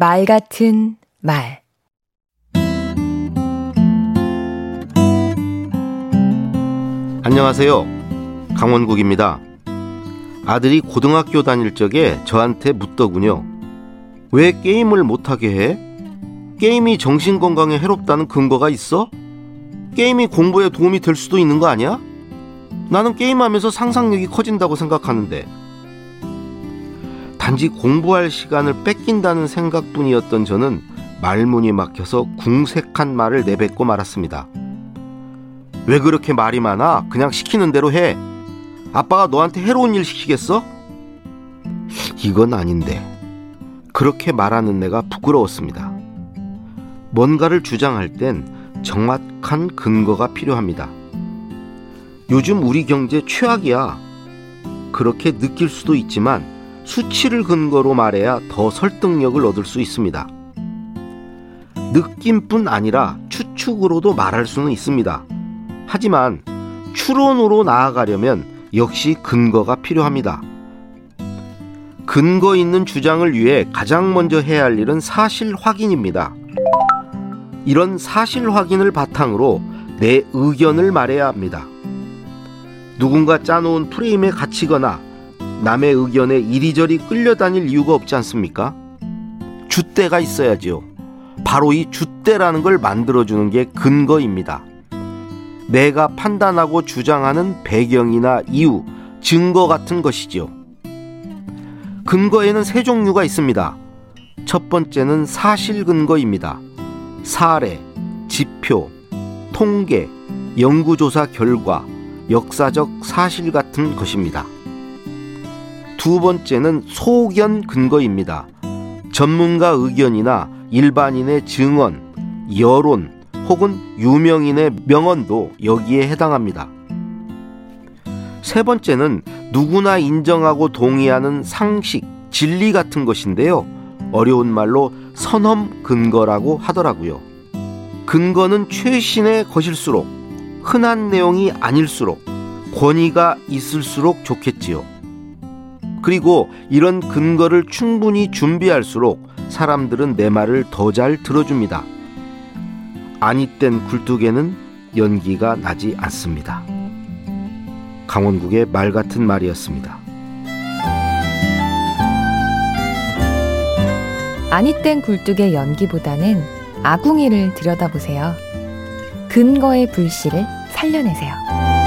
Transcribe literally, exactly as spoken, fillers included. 말 같은 말. 안녕하세요. 강원국입니다. 아들이 고등학교 다닐 적에 저한테 묻더군요. 왜 게임을 못하게 해? 게임이 정신건강에 해롭다는 근거가 있어? 게임이 공부에 도움이 될 수도 있는 거 아니야? 나는 게임하면서 상상력이 커진다고 생각하는데. 단지 공부할 시간을 뺏긴다는 생각뿐이었던 저는 말문이 막혀서 궁색한 말을 내뱉고 말았습니다. 왜 그렇게 말이 많아? 그냥 시키는 대로 해. 아빠가 너한테 해로운 일 시키겠어? 이건 아닌데. 그렇게 말하는 내가 부끄러웠습니다. 뭔가를 주장할 땐 정확한 근거가 필요합니다. 요즘 우리 경제 최악이야. 그렇게 느낄 수도 있지만 수치를 근거로 말해야 더 설득력을 얻을 수 있습니다. 느낌뿐 아니라 추측으로도 말할 수는 있습니다. 하지만 추론으로 나아가려면 역시 근거가 필요합니다. 근거 있는 주장을 위해 가장 먼저 해야 할 일은 사실 확인입니다. 이런 사실 확인을 바탕으로 내 의견을 말해야 합니다. 누군가 짜놓은 프레임에 갇히거나 남의 의견에 이리저리 끌려다닐 이유가 없지 않습니까? 줏대가 있어야지요. 바로 이 줏대라는 걸 만들어주는 게 근거입니다. 내가 판단하고 주장하는 배경이나 이유, 증거 같은 것이지요. 근거에는 세 종류가 있습니다. 첫 번째는 사실 근거입니다. 사례, 지표, 통계, 연구조사 결과, 역사적 사실 같은 것입니다. 두 번째는 소견 근거입니다. 전문가 의견이나 일반인의 증언, 여론 혹은 유명인의 명언도 여기에 해당합니다. 세 번째는 누구나 인정하고 동의하는 상식, 진리 같은 것인데요. 어려운 말로 선험 근거라고 하더라고요. 근거는 최신의 것일수록, 흔한 내용이 아닐수록, 권위가 있을수록 좋겠지요. 그리고 이런 근거를 충분히 준비할수록 사람들은 내 말을 더 잘 들어줍니다. 아니 땐 굴뚝에는 연기가 나지 않습니다. 강원국의 말 같은 말이었습니다. 아니 땐 굴뚝의 연기보다는 아궁이를 들여다보세요. 근거의 불씨를 살려내세요.